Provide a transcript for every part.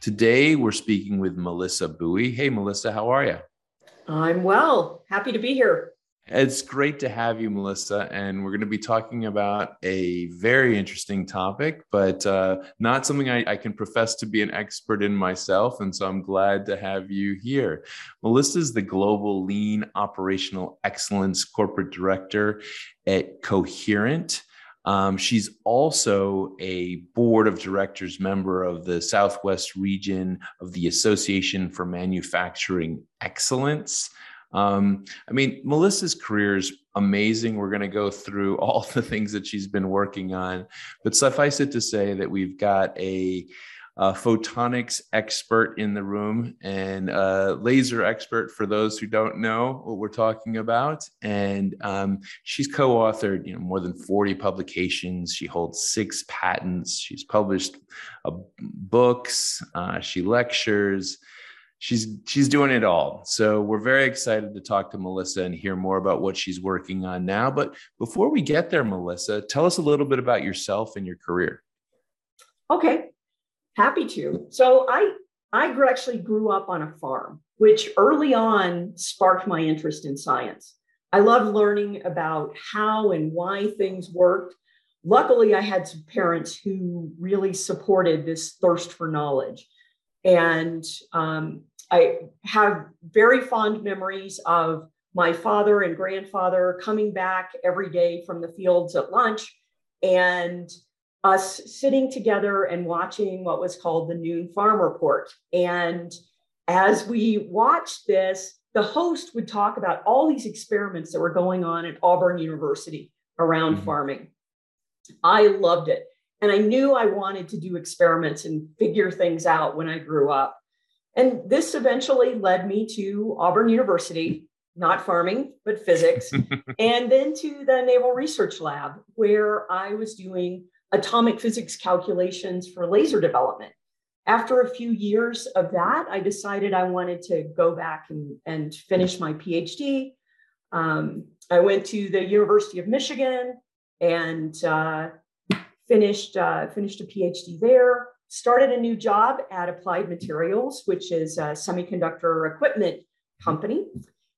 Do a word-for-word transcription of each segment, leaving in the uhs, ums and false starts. Today, we're speaking with Melissa Bowie. Hey, Melissa, how are you? I'm well. Happy to be here. It's great to have you, Melissa. And we're going to be talking about a very interesting topic, but uh, not something I, I can profess to be an expert in myself. And so I'm glad to have you here. Melissa is the Global Lean Operational Excellence Corporate Director at Coherent. Um, she's also a board of directors member of the Southwest Region of the Association for Manufacturing Excellence. Um, I mean, Melissa's career is amazing. We're going to go through all the things that she's been working on, but suffice it to say that we've got a a photonics expert in the room and a laser expert for those who don't know what we're talking about. And um, she's co-authored, you know, more than forty publications. She holds six patents. She's published uh, books. Uh, she lectures. She's she's doing it all. So we're very excited to talk to Melissa and hear more about what she's working on now. But before we get there, Melissa, tell us a little bit about yourself and your career. Okay. Happy to. So I I grew, actually grew up on a farm, which early on sparked my interest in science. I loved learning about how and why things worked. Luckily, I had some parents who really supported this thirst for knowledge. And um, I have very fond memories of my father and grandfather coming back every day from the fields at lunch and us sitting together and watching what was called the Noon Farm Report. And as we watched this, the host would talk about all these experiments that were going on at Auburn University around mm-hmm. farming. I loved it. And I knew I wanted to do experiments and figure things out when I grew up. And this eventually led me to Auburn University, not farming, but physics, and then to the Naval Research Lab, where I was doing atomic physics calculations for laser development. After a few years of that, I decided I wanted to go back and, and finish my PhD. Um, I went to the University of Michigan and uh, finished, uh, finished a PhD there, started a new job at Applied Materials, which is a semiconductor equipment company.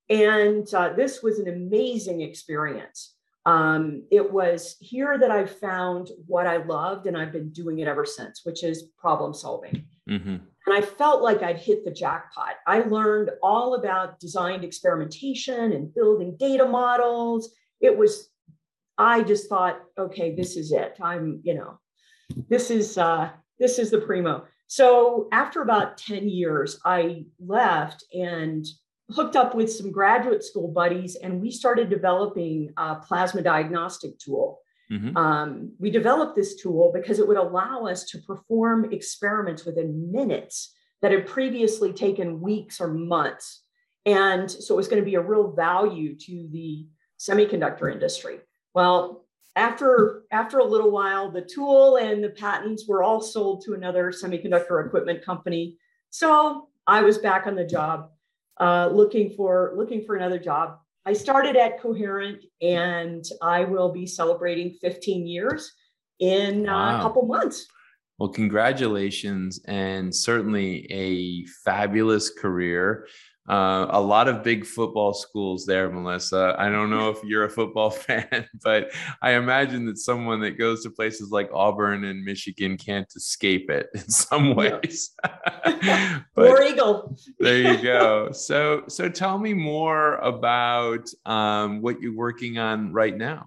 And uh, this was an amazing experience. Um, it was here that I found what I loved, and I've been doing it ever since, which is problem solving. Mm-hmm. And I felt like I'd hit the jackpot. I learned all about designed experimentation and building data models. It was, I just thought, okay, this is it. I'm, you know, this is, uh, this is the primo. So after about ten years, I left and hooked up with some graduate school buddies, and we started developing a plasma diagnostic tool. Mm-hmm. Um, we developed this tool because it would allow us to perform experiments within minutes that had previously taken weeks or months. And so it was going to be a real value to the semiconductor industry. Well, after, after a little while, the tool and the patents were all sold to another semiconductor equipment company. So I was back on the job. Uh, looking for looking for another job. I started at Coherent, and I will be celebrating fifteen years in wow. uh, a couple months. Well, congratulations, and certainly a fabulous career. Uh, a lot of big football schools there, Melissa. I don't know if you're a football fan, but I imagine that someone that goes to places like Auburn and Michigan can't escape it in some ways. Yeah. War Eagle. There you go. So, so tell me more about um, what you're working on right now.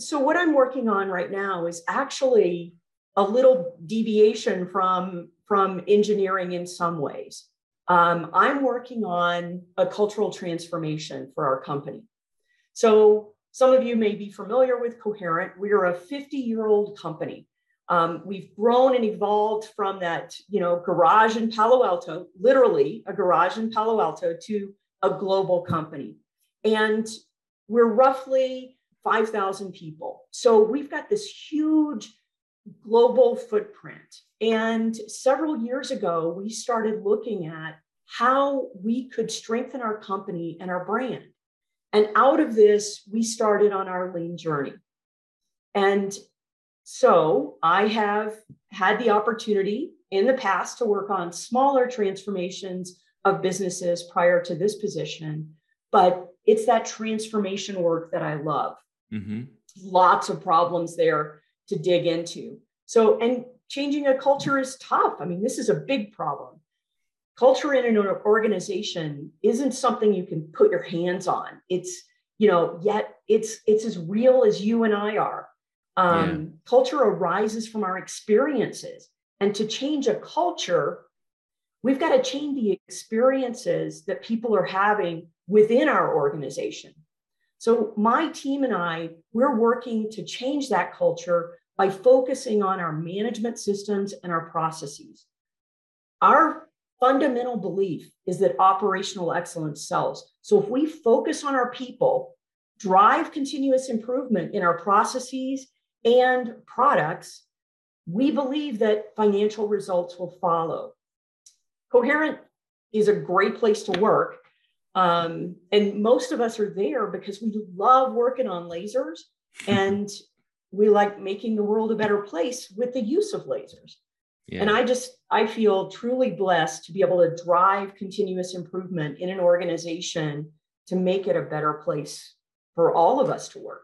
So what I'm working on right now is actually a little deviation from, from engineering in some ways. Um, I'm working on a cultural transformation for our company. So some of you may be familiar with Coherent. We are a fifty-year-old company. Um, we've grown and evolved from that, you know, garage in Palo Alto, literally a garage in Palo Alto, to a global company. And we're roughly five thousand people. So we've got this huge global footprint. And several years ago, we started looking at how we could strengthen our company and our brand. And out of this, we started on our lean journey. And so I have had the opportunity in the past to work on smaller transformations of businesses prior to this position, but it's that transformation work that I love. Mm-hmm. Lots of problems there to dig into. So, and changing a culture is tough. I mean, this is a big problem. Culture in an organization isn't something you can put your hands on. It's, you know, yet it's it's as real as you and I are. Um, yeah. Culture arises from our experiences. And to change a culture, we've got to change the experiences that people are having within our organization. So my team and I, we're working to change that culture by focusing on our management systems and our processes. Our fundamental belief is that operational excellence sells. So if we focus on our people, drive continuous improvement in our processes and products, we believe that financial results will follow. Coherent is a great place to work. Um, and most of us are there because we love working on lasers and we like making the world a better place with the use of lasers. Yeah. And I just, I feel truly blessed to be able to drive continuous improvement in an organization to make it a better place for all of us to work.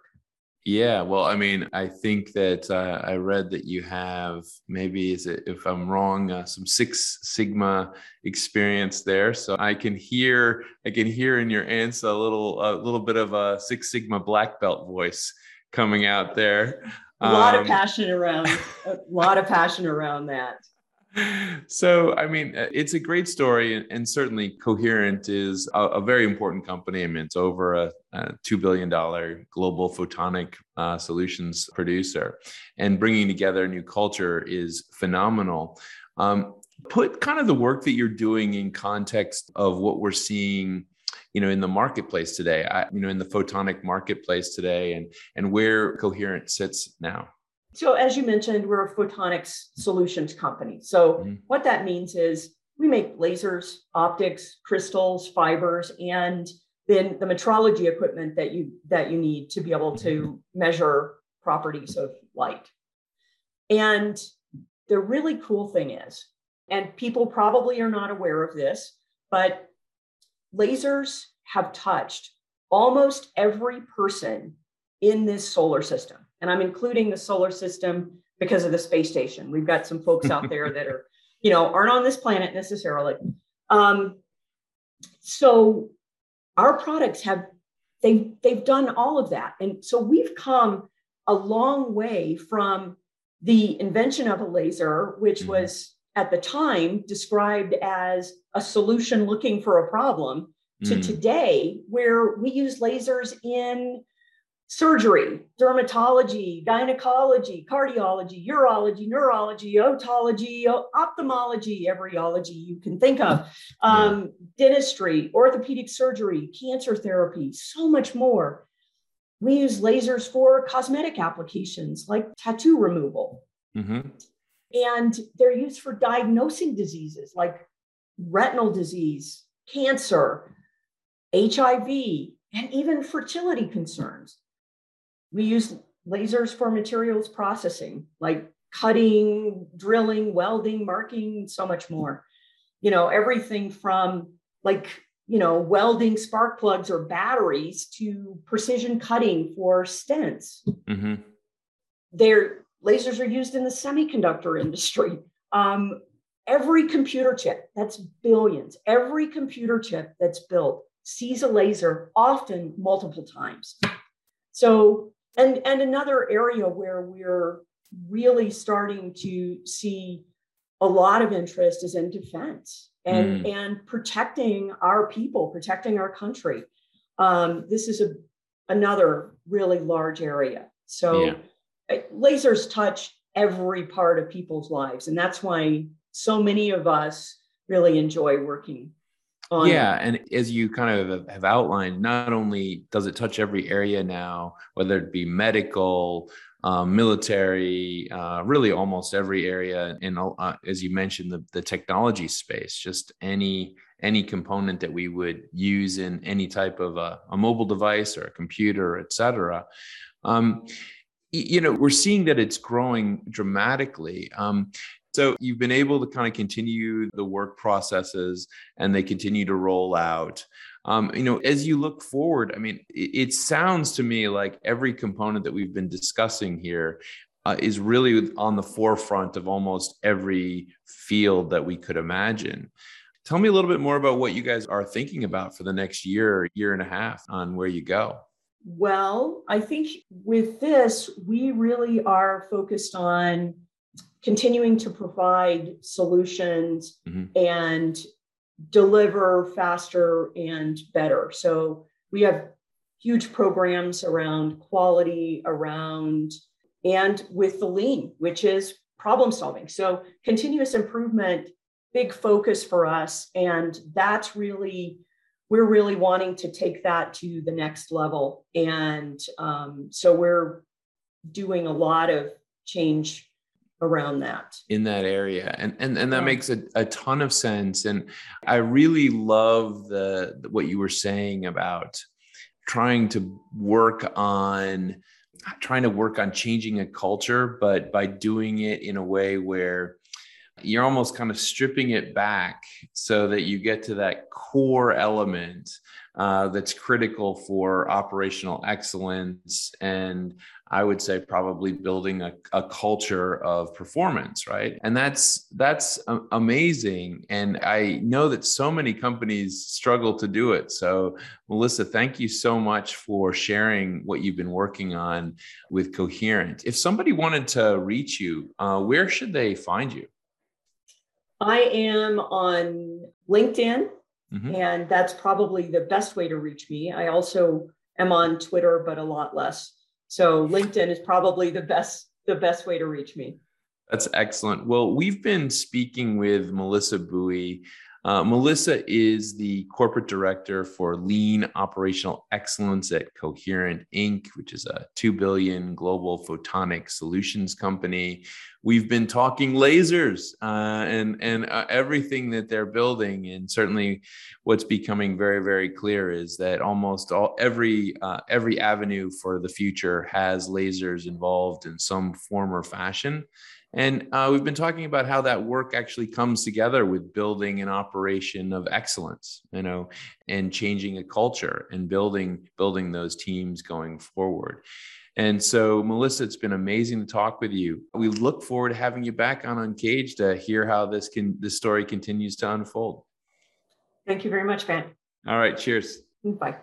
Yeah. Well, I mean, I think that uh, I read that you have maybe, is it, if I'm wrong, uh, some Six Sigma experience there. So I can hear, I can hear in your answer a little, a little bit of a Six Sigma black belt voice coming out there. Um, a lot of passion around, a lot of passion around that. So, I mean, it's a great story, and, and certainly Coherent is a, a very important company. I mean, it's over a, a two billion dollars global photonic uh, solutions producer, and bringing together a new culture is phenomenal. Um, put kind of the work that you're doing in context of what we're seeing, you know, in the marketplace today, I, you know, in the photonic marketplace today, and, and where Coherent sits now. So as you mentioned, we're a photonics solutions company. So mm-hmm. what that means is we make lasers, optics, crystals, fibers, and then the metrology equipment that you that you need to be able to measure properties of light. And the really cool thing is, and people probably are not aware of this, but lasers have touched almost every person in this solar system. And I'm including the solar system because of the space station. We've got some folks out there that are, you know, aren't on this planet necessarily. Um, so our products have, they've, they've done all of that. And so we've come a long way from the invention of a laser, which mm-hmm. was at the time described as a solution looking for a problem, to mm-hmm. today, where we use lasers in surgery, dermatology, gynecology, cardiology, urology, neurology, otology, ophthalmology, every ology you can think of, um, yeah. dentistry, orthopedic surgery, cancer therapy, so much more. We use lasers for cosmetic applications like tattoo removal. Mm-hmm. And they're used for diagnosing diseases like retinal disease, cancer, H I V, and even fertility concerns. We use lasers for materials processing, like cutting, drilling, welding, marking, so much more. You know, everything from like, you know, welding spark plugs or batteries to precision cutting for stents. Mm-hmm. Their lasers are used in the semiconductor industry. Um, every computer chip, that's billions, every computer chip that's built sees a laser, often multiple times. So, and, and another area where we're really starting to see a lot of interest is in defense and, mm. and protecting our people, protecting our country. Um, this is a, another really large area. So yeah. lasers touch every part of people's lives. And that's why so many of us really enjoy working on. Yeah. And as you kind of have outlined, not only does it touch every area now, whether it be medical, um, military, uh, really almost every area. And uh, as you mentioned, the, the technology space, just any any component that we would use in any type of a, a mobile device or a computer, et cetera. Um, you know, we're seeing that it's growing dramatically. Um, so you've been able to kind of continue the work processes and they continue to roll out. Um, you know, as you look forward, I mean, it, it sounds to me like every component that we've been discussing here Uh, is really on the forefront of almost every field that we could imagine. Tell me a little bit more about what you guys are thinking about for the next year, year and a half on where you go. Well, I think with this, we really are focused on continuing to provide solutions mm-hmm. and deliver faster and better. So we have huge programs around quality, around and with the lean, which is problem solving. So continuous improvement, big focus for us. And that's really, we're really wanting to take that to the next level. And um, so we're doing a lot of change around that. In that area. And and, and that yeah. makes a, a ton of sense. And I really love the what you were saying about trying to work on trying to work on changing a culture, but by doing it in a way where you're almost kind of stripping it back so that you get to that core element uh, that's critical for operational excellence. And I would say probably building a, a culture of performance, right? And that's, that's amazing. And I know that so many companies struggle to do it. So Melissa, thank you so much for sharing what you've been working on with Coherent. If somebody wanted to reach you, uh, where should they find you? I am on LinkedIn, mm-hmm. and that's probably the best way to reach me. I also am on Twitter, but a lot less. So LinkedIn is probably the best, the best way to reach me. That's excellent. Well, we've been speaking with Melissa Bowie. Uh, Melissa is the corporate director for Lean Operational Excellence at Coherent Incorporated, which is a two billion dollars global photonic solutions company. We've been talking lasers uh, and, and uh, everything that they're building. And certainly what's becoming very, very clear is that almost all every, uh, every avenue for the future has lasers involved in some form or fashion. And uh, we've been talking about how that work actually comes together with building an operation of excellence, you know, and changing a culture and building, building those teams going forward. And so, Melissa, it's been amazing to talk with you. We look forward to having you back on Uncaged to hear how this can this story continues to unfold. Thank you very much, Bant. All right. Cheers. Bye.